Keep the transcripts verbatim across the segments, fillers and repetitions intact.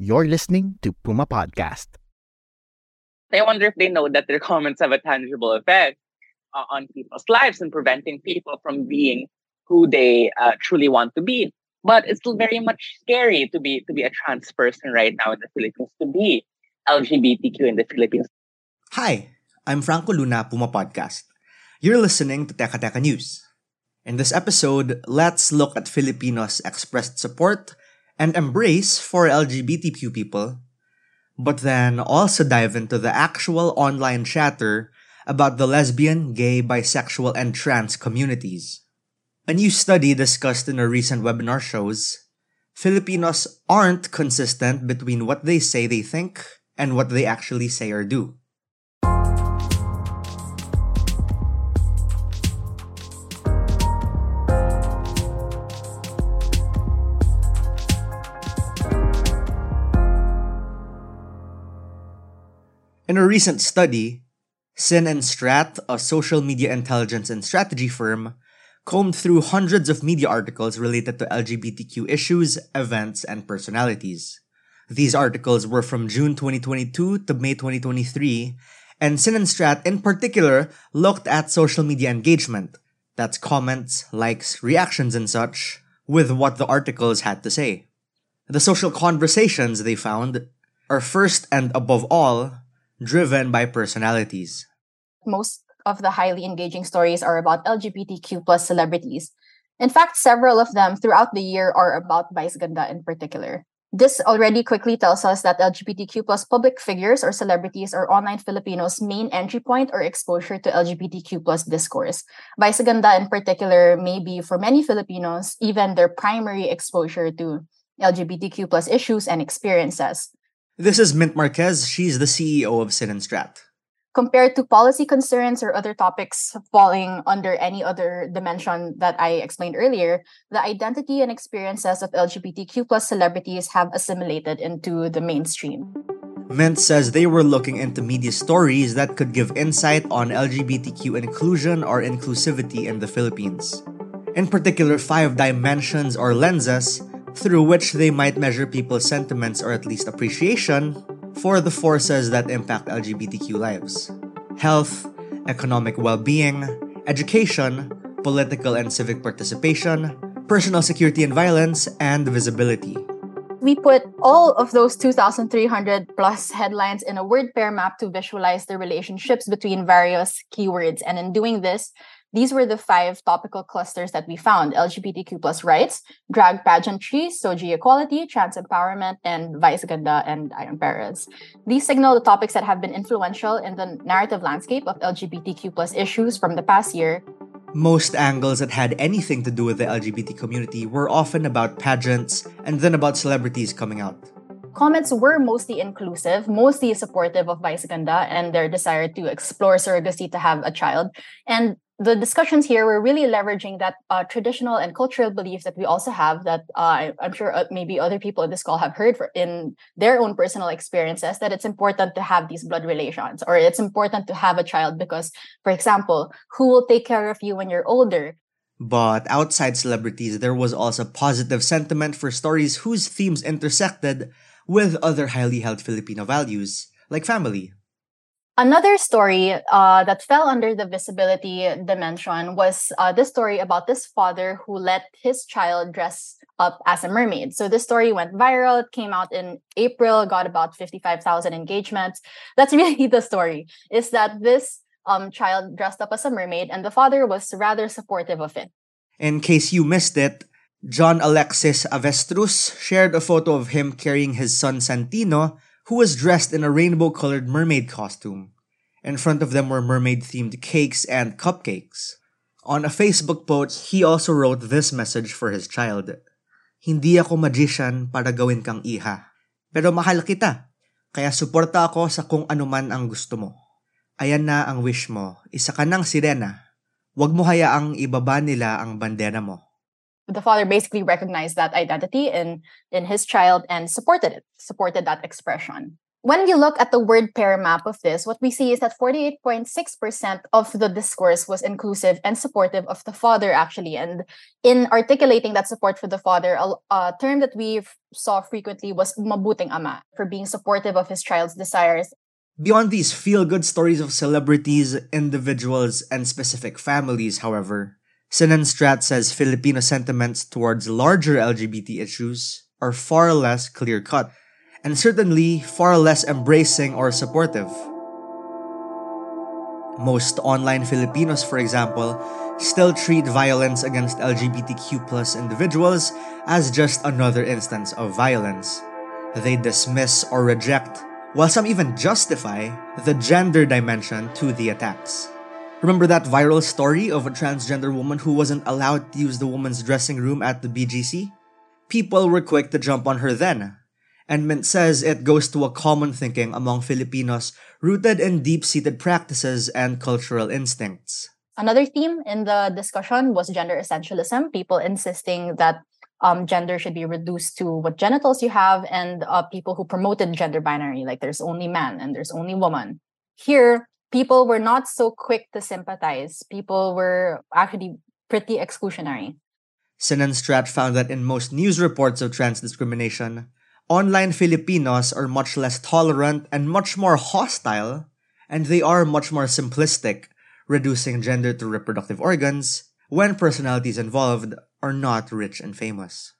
You're listening to Puma Podcast. I wonder if they know that their comments have a tangible effect uh, on people's lives and preventing people from being who they uh, truly want to be. But it's still very much scary to be to be a trans person right now in the Philippines, to be L G B T Q in the Philippines. Hi, I'm Franco Luna, Puma Podcast. You're listening to Teca Teca News. In this episode, let's look at Filipinos' expressed support and embrace for L G B T Q people, but then also dive into the actual online chatter about the lesbian, gay, bisexual, and trans communities. A new study discussed in a recent webinar shows Filipinos aren't consistent between what they say they think and what they actually say or do. In a recent study, Sin and Strat, a social media intelligence and strategy firm, combed through hundreds of media articles related to L G B T Q issues, events, and personalities. These articles were from June twenty twenty-two to May twenty twenty-three, and Sin and Strat in particular looked at social media engagement, that's comments, likes, reactions, and such, with what the articles had to say. The social conversations, they found, are first and above all driven by personalities. Most of the highly engaging stories are about L G B T Q plus celebrities. In fact, several of them throughout the year are about Vice Ganda in particular. This already quickly tells us that L G B T Q plus public figures or celebrities are online Filipinos' main entry point or exposure to L G B T Q plus discourse. Vice Ganda in particular may be, for many Filipinos, even their primary exposure to L G B T Q plus issues and experiences. This is Mint Marquez. She's the C E O of Sin and Strat. Compared to policy concerns or other topics falling under any other dimension that I explained earlier, the identity and experiences of L G B T Q plus celebrities have assimilated into the mainstream. Mint says they were looking into media stories that could give insight on L G B T Q inclusion or inclusivity in the Philippines. In particular, five dimensions or lenses through which they might measure people's sentiments or at least appreciation for the forces that impact L G B T Q lives: health, economic well-being, education, political and civic participation, personal security and violence, and visibility. We put all of those two thousand three hundred plus headlines in a word pair map to visualize the relationships between various keywords. And in doing this, these were the five topical clusters that we found: L G B T Q plus rights, drag pageantry, SOGIE equality, trans empowerment, and Vice Ganda and Iron Paris. These signal the topics that have been influential in the narrative landscape of L G B T Q plus issues from the past year. Most angles that had anything to do with the L G B T community were often about pageants and then about celebrities coming out. Comments were mostly inclusive, mostly supportive of Vice Ganda and their desire to explore surrogacy to have a child. And the discussions here were really leveraging that uh, traditional and cultural belief that we also have, that uh, I'm sure uh, maybe other people in this call have heard for, in their own personal experiences, that it's important to have these blood relations, or it's important to have a child because, for example, who will take care of you when you're older? But outside celebrities, there was also positive sentiment for stories whose themes intersected with other highly held Filipino values, like family. Another story uh, that fell under the visibility dimension was uh, this story about this father who let his child dress up as a mermaid. So this story went viral. It came out in April, got about fifty-five thousand engagements. That's really the story, is that this um, child dressed up as a mermaid and the father was rather supportive of it. In case you missed it, John Alexis Avestruz shared a photo of him carrying his son Santino, who was dressed in a rainbow-colored mermaid costume. In front of them were mermaid-themed cakes and cupcakes. On a Facebook post, he also wrote this message for his child. Hindi ako magician para gawin kang iha. Pero mahal kita, kaya suporta ako sa kung anuman ang gusto mo. Ayan na ang wish mo. Isa ka ng sirena. Huwag mo hayaang ibaba nila ang bandera mo. The father basically recognized that identity in, in his child and supported it, supported that expression. When you look at the word pair map of this, what we see is that forty-eight point six percent of the discourse was inclusive and supportive of the father, actually. And in articulating that support for the father, a, a term that we saw frequently was mabuting ama, for being supportive of his child's desires. Beyond these feel-good stories of celebrities, individuals, and specific families, however, Sinanstrat says Filipino sentiments towards larger L G B T issues are far less clear-cut, and certainly far less embracing or supportive. Most online Filipinos, for example, still treat violence against L G B T Q plus individuals as just another instance of violence. They dismiss or reject, while some even justify, the gender dimension to the attacks. Remember that viral story of a transgender woman who wasn't allowed to use the women's dressing room at the B G C? People were quick to jump on her then. And Mint says it goes to a common thinking among Filipinos rooted in deep-seated practices and cultural instincts. Another theme in the discussion was gender essentialism, people insisting that um, gender should be reduced to what genitals you have, and uh, people who promoted gender binary, like there's only man and there's only woman. Here, people were not so quick to sympathize. People were actually pretty exclusionary. Sinanstrat found that in most news reports of trans discrimination, online Filipinos are much less tolerant and much more hostile, and they are much more simplistic, reducing gender to reproductive organs when personalities involved are not rich and famous.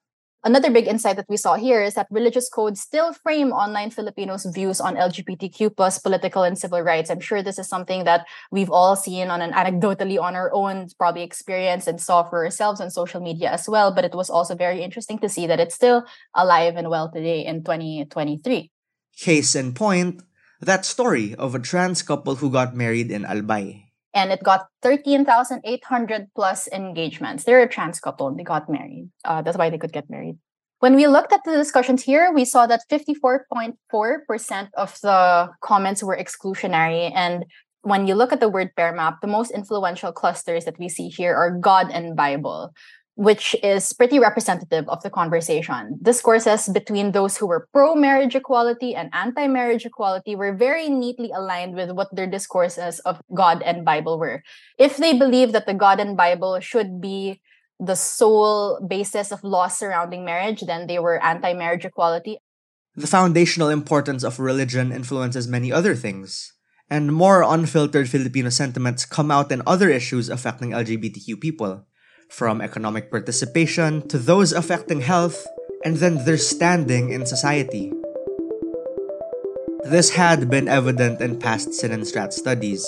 Another big insight that we saw here is that religious codes still frame online Filipinos' views on L G B T Q plus political and civil rights. I'm sure this is something that we've all seen on an anecdotally on our own, probably experienced and saw for ourselves on social media as well. But it was also very interesting to see that it's still alive and well today in twenty twenty-three. Case in point, that story of a trans couple who got married in Albay. And it got thirteen thousand eight hundred plus engagements. They're a trans couple and they got married. Uh, that's why they could get married. When we looked at the discussions here, we saw that fifty-four point four percent of the comments were exclusionary. And when you look at the word pair map, the most influential clusters that we see here are God and Bible, which is pretty representative of the conversation. Discourses between those who were pro-marriage equality and anti-marriage equality were very neatly aligned with what their discourses of God and Bible were. If they believe that the God and Bible should be the sole basis of laws surrounding marriage, then they were anti-marriage equality. The foundational importance of religion influences many other things, and more unfiltered Filipino sentiments come out in other issues affecting L G B T Q people, from economic participation to those affecting health, and then their standing in society. This had been evident in past Sinanstrat studies.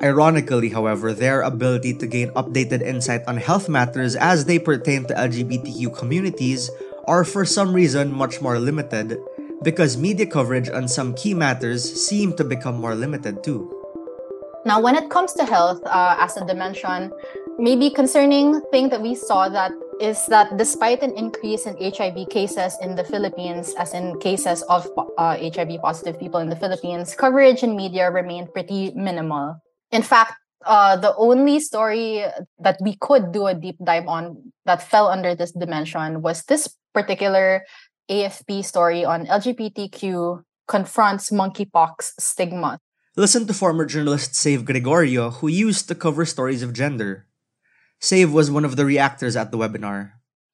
Ironically, however, their ability to gain updated insight on health matters as they pertain to L G B T Q communities are for some reason much more limited, because media coverage on some key matters seem to become more limited too. Now, when it comes to health uh, as a dimension, maybe concerning thing that we saw that is that despite an increase in H I V cases in the Philippines, as in cases of uh, H I V-positive people in the Philippines, coverage in media remained pretty minimal. In fact, uh, the only story that we could do a deep dive on that fell under this dimension was this particular A F P story on L G B T Q confronts monkeypox stigma. Listen to former journalist Save Gregorio, who used to cover stories of gender. Save was one of the reactors at the webinar.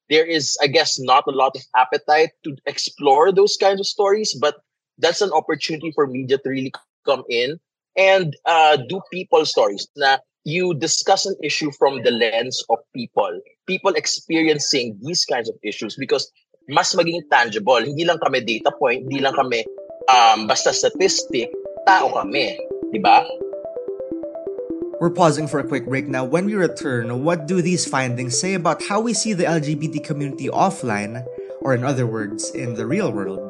There is, I guess, not a lot of appetite to explore those kinds of stories, but that's an opportunity for media to really come in and uh, do people stories. Now, you discuss an issue from the lens of people, people experiencing these kinds of issues, because mas maging tangible. Hindi lang kami data point, hindi lang kami um, basta statistic, tao kami, di ba? We're pausing for a quick break now. When we return, what do these findings say about how we see the L G B T community offline, or in other words, in the real world?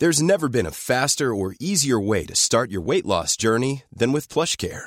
There's never been a faster or easier way to start your weight loss journey than with PlushCare.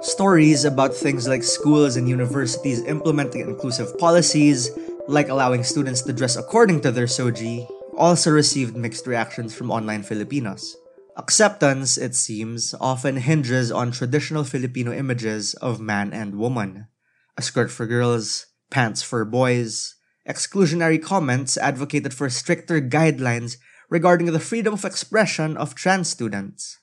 Stories about things like schools and universities implementing inclusive policies, like allowing students to dress according to their SOGIE, also received mixed reactions from online Filipinos. Acceptance, it seems, often hinges on traditional Filipino images of man and woman. A skirt for girls, pants for boys. Exclusionary comments advocated for stricter guidelines regarding the freedom of expression of trans students.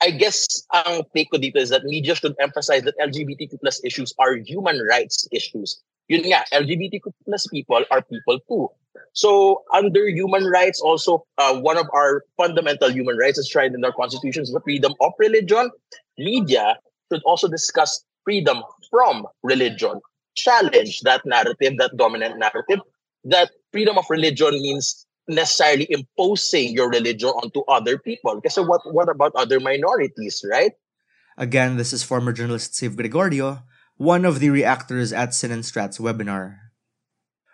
I guess ang take ko dito is that media should emphasize that L G B T Q plus issues are human rights issues. Yun nga, L G B T Q plus people are people too. So under human rights, also uh, one of our fundamental human rights enshrined in our constitutions, the freedom of religion. Media should also discuss freedom from religion. Challenge that narrative, that dominant narrative, that freedom of religion means necessarily imposing your religion onto other people. Kasi what, what about other minorities, right? Again, this is former journalist Steve Gregorio, one of the reactors at Sin and Strat's webinar.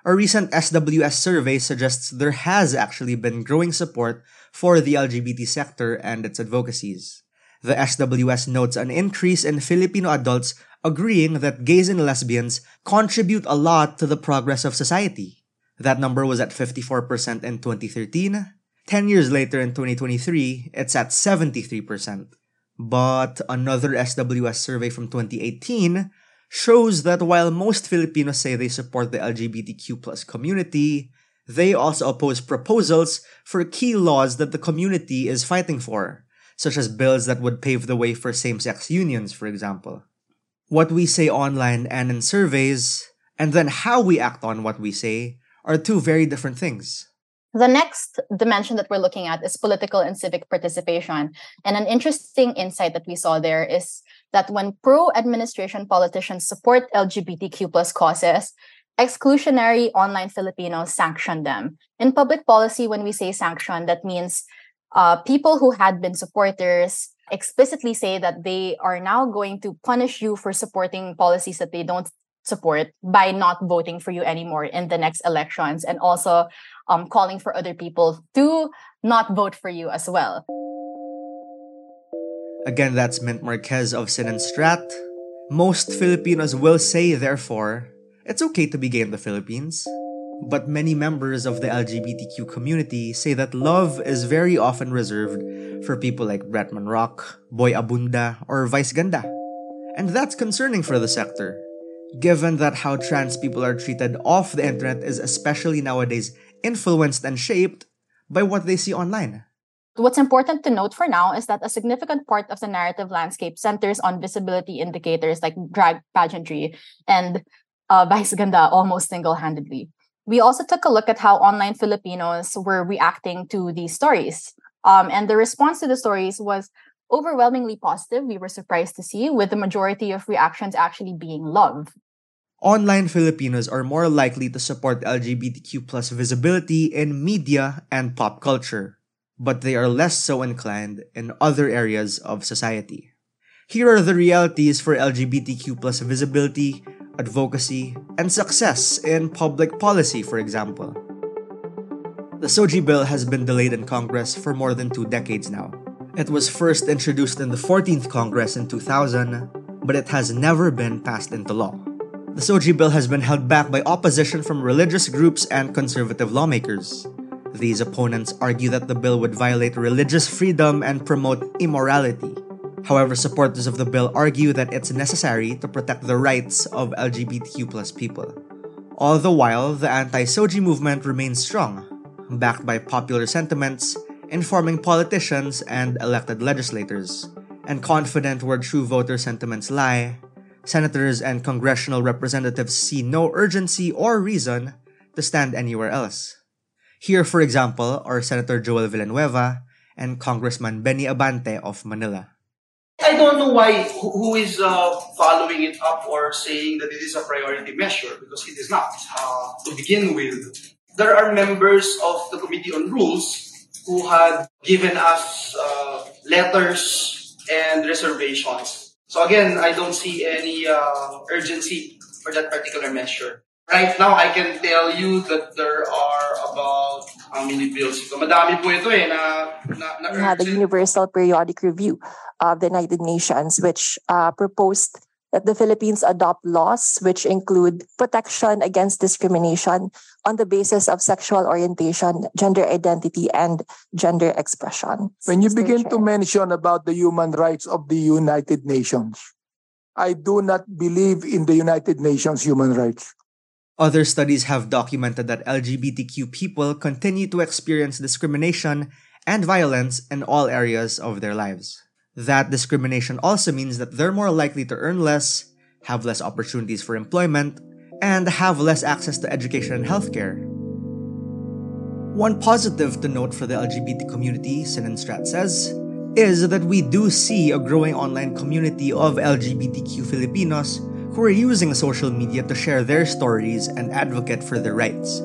A recent S W S survey suggests there has actually been growing support for the L G B T sector and its advocacies. The S W S notes an increase in Filipino adults agreeing that gays and lesbians contribute a lot to the progress of society. That number was at fifty-four percent in twenty thirteen. Ten years later in twenty twenty-three, it's at seventy-three percent. But another S W S survey from twenty eighteen shows that while most Filipinos say they support the L G B T Q plus community, they also oppose proposals for key laws that the community is fighting for, such as bills that would pave the way for same-sex unions, for example. What we say online and in surveys, and then how we act on what we say, are two very different things. The next dimension that we're looking at is political and civic participation. And an interesting insight that we saw there is that when pro-administration politicians support L G B T Q plus causes, exclusionary online Filipinos sanction them. In public policy, when we say sanction, that means uh, people who had been supporters explicitly say that they are now going to punish you for supporting policies that they don't support by not voting for you anymore in the next elections, and also um, calling for other people to not vote for you as well. Again, that's Mint Marquez of Sin and Strat. Most Filipinos will say, therefore, it's okay to be gay in the Philippines. But many members of the L G B T Q community say that love is very often reserved for people like Bretman Rock, Boy Abunda, or Vice Ganda. And that's concerning for the sector, given that how trans people are treated off the internet is especially nowadays influenced and shaped by what they see online. What's important to note for now is that a significant part of the narrative landscape centers on visibility indicators like drag pageantry and uh, Vice Ganda almost single-handedly. We also took a look at how online Filipinos were reacting to these stories. Um, and the response to the stories was overwhelmingly positive, we were surprised to see, with the majority of reactions actually being love. Online Filipinos are more likely to support L G B T Q plus visibility in media and pop culture, but they are less so inclined in other areas of society. Here are the realities for L G B T Q plus visibility, advocacy, and success in public policy, for example. The SOGIE bill has been delayed in Congress for more than two decades now. It was first introduced in the fourteenth Congress in two thousand, but it has never been passed into law. The SOGIE bill has been held back by opposition from religious groups and conservative lawmakers. These opponents argue that the bill would violate religious freedom and promote immorality. However, supporters of the bill argue that it's necessary to protect the rights of L G B T Q plus people. All the while, the anti-SOGIE movement remains strong, backed by popular sentiments, informing politicians and elected legislators. And confident where true voter sentiments lie, senators and congressional representatives see no urgency or reason to stand anywhere else. Here, for example, are Senator Joel Villanueva and Congressman Benny Abante of Manila. I don't know why who is uh, following it up or saying that it is a priority measure, because it is not. Uh, to begin with, there are members of the Committee on Rules who had given us uh, letters and reservations. So again, I don't see any uh, urgency for that particular measure. Right now, I can tell you that there are about how many bills? Madami po ito eh. Na, na, na- we had the Universal Periodic Review of the United Nations, which uh, proposed that the Philippines adopt laws which include protection against discrimination on the basis of sexual orientation, gender identity, and gender expression. When you begin to mention about the human rights of the United Nations, I do not believe in the United Nations human rights. Other studies have documented that L G B T Q people continue to experience discrimination and violence in all areas of their lives. That discrimination also means that they're more likely to earn less, have less opportunities for employment, and have less access to education and healthcare. One positive to note for the L G B T community, Sinenstrat says, is that we do see a growing online community of L G B T Q Filipinos who are using social media to share their stories and advocate for their rights.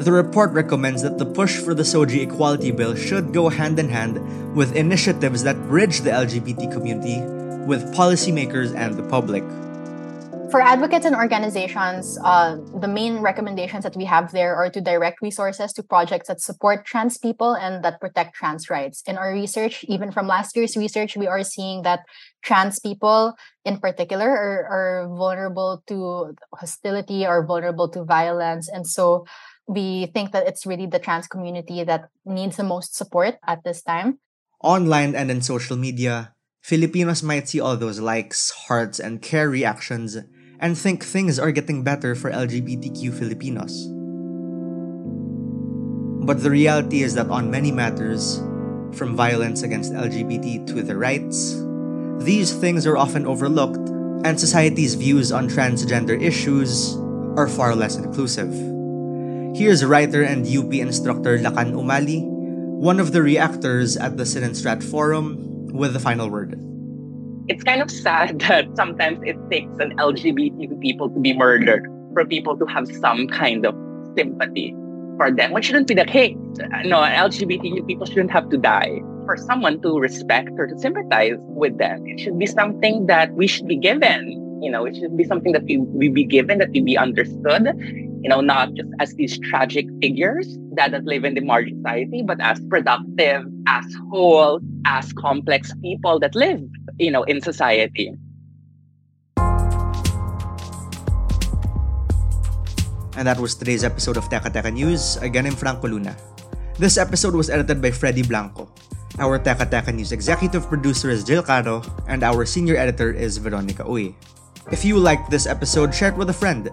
The report recommends that the push for the SOGIE Equality Bill should go hand-in-hand with initiatives that bridge the L G B T community with policymakers and the public. For advocates and organizations, uh, the main recommendations that we have there are to direct resources to projects that support trans people and that protect trans rights. In our research, even from last year's research, we are seeing that trans people in particular are, are vulnerable to hostility or vulnerable to violence. And so we think that it's really the trans community that needs the most support at this time. Online and in social media, Filipinos might see all those likes, hearts, and care reactions and think things are getting better for L G B T Q Filipinos. But the reality is that on many matters, from violence against L G B T to their rights, these things are often overlooked, and society's views on transgender issues are far less inclusive. Here's writer and U P instructor Lakan Umali, one of the reactors at the Sinenstrat Forum, with the final word. It's kind of sad that sometimes it takes an L G B T people to be murdered for people to have some kind of sympathy for them, which shouldn't be the case. No, L G B T people shouldn't have to die for someone to respect or to sympathize with them. It should be something that we should be given. You know, it should be something that we, we be given, that we be understood, you know, not just as these tragic figures that, that live in the margin society, but as productive, as whole, as complex people that live, you know, in society. And that was today's episode of Teca Teca News. Again, I'm Franco Luna. This episode was edited by Freddy Blanco. Our Teca Teca News executive producer is Jill Caro, and our senior editor is Veronica Uy. If you liked this episode, share it with a friend.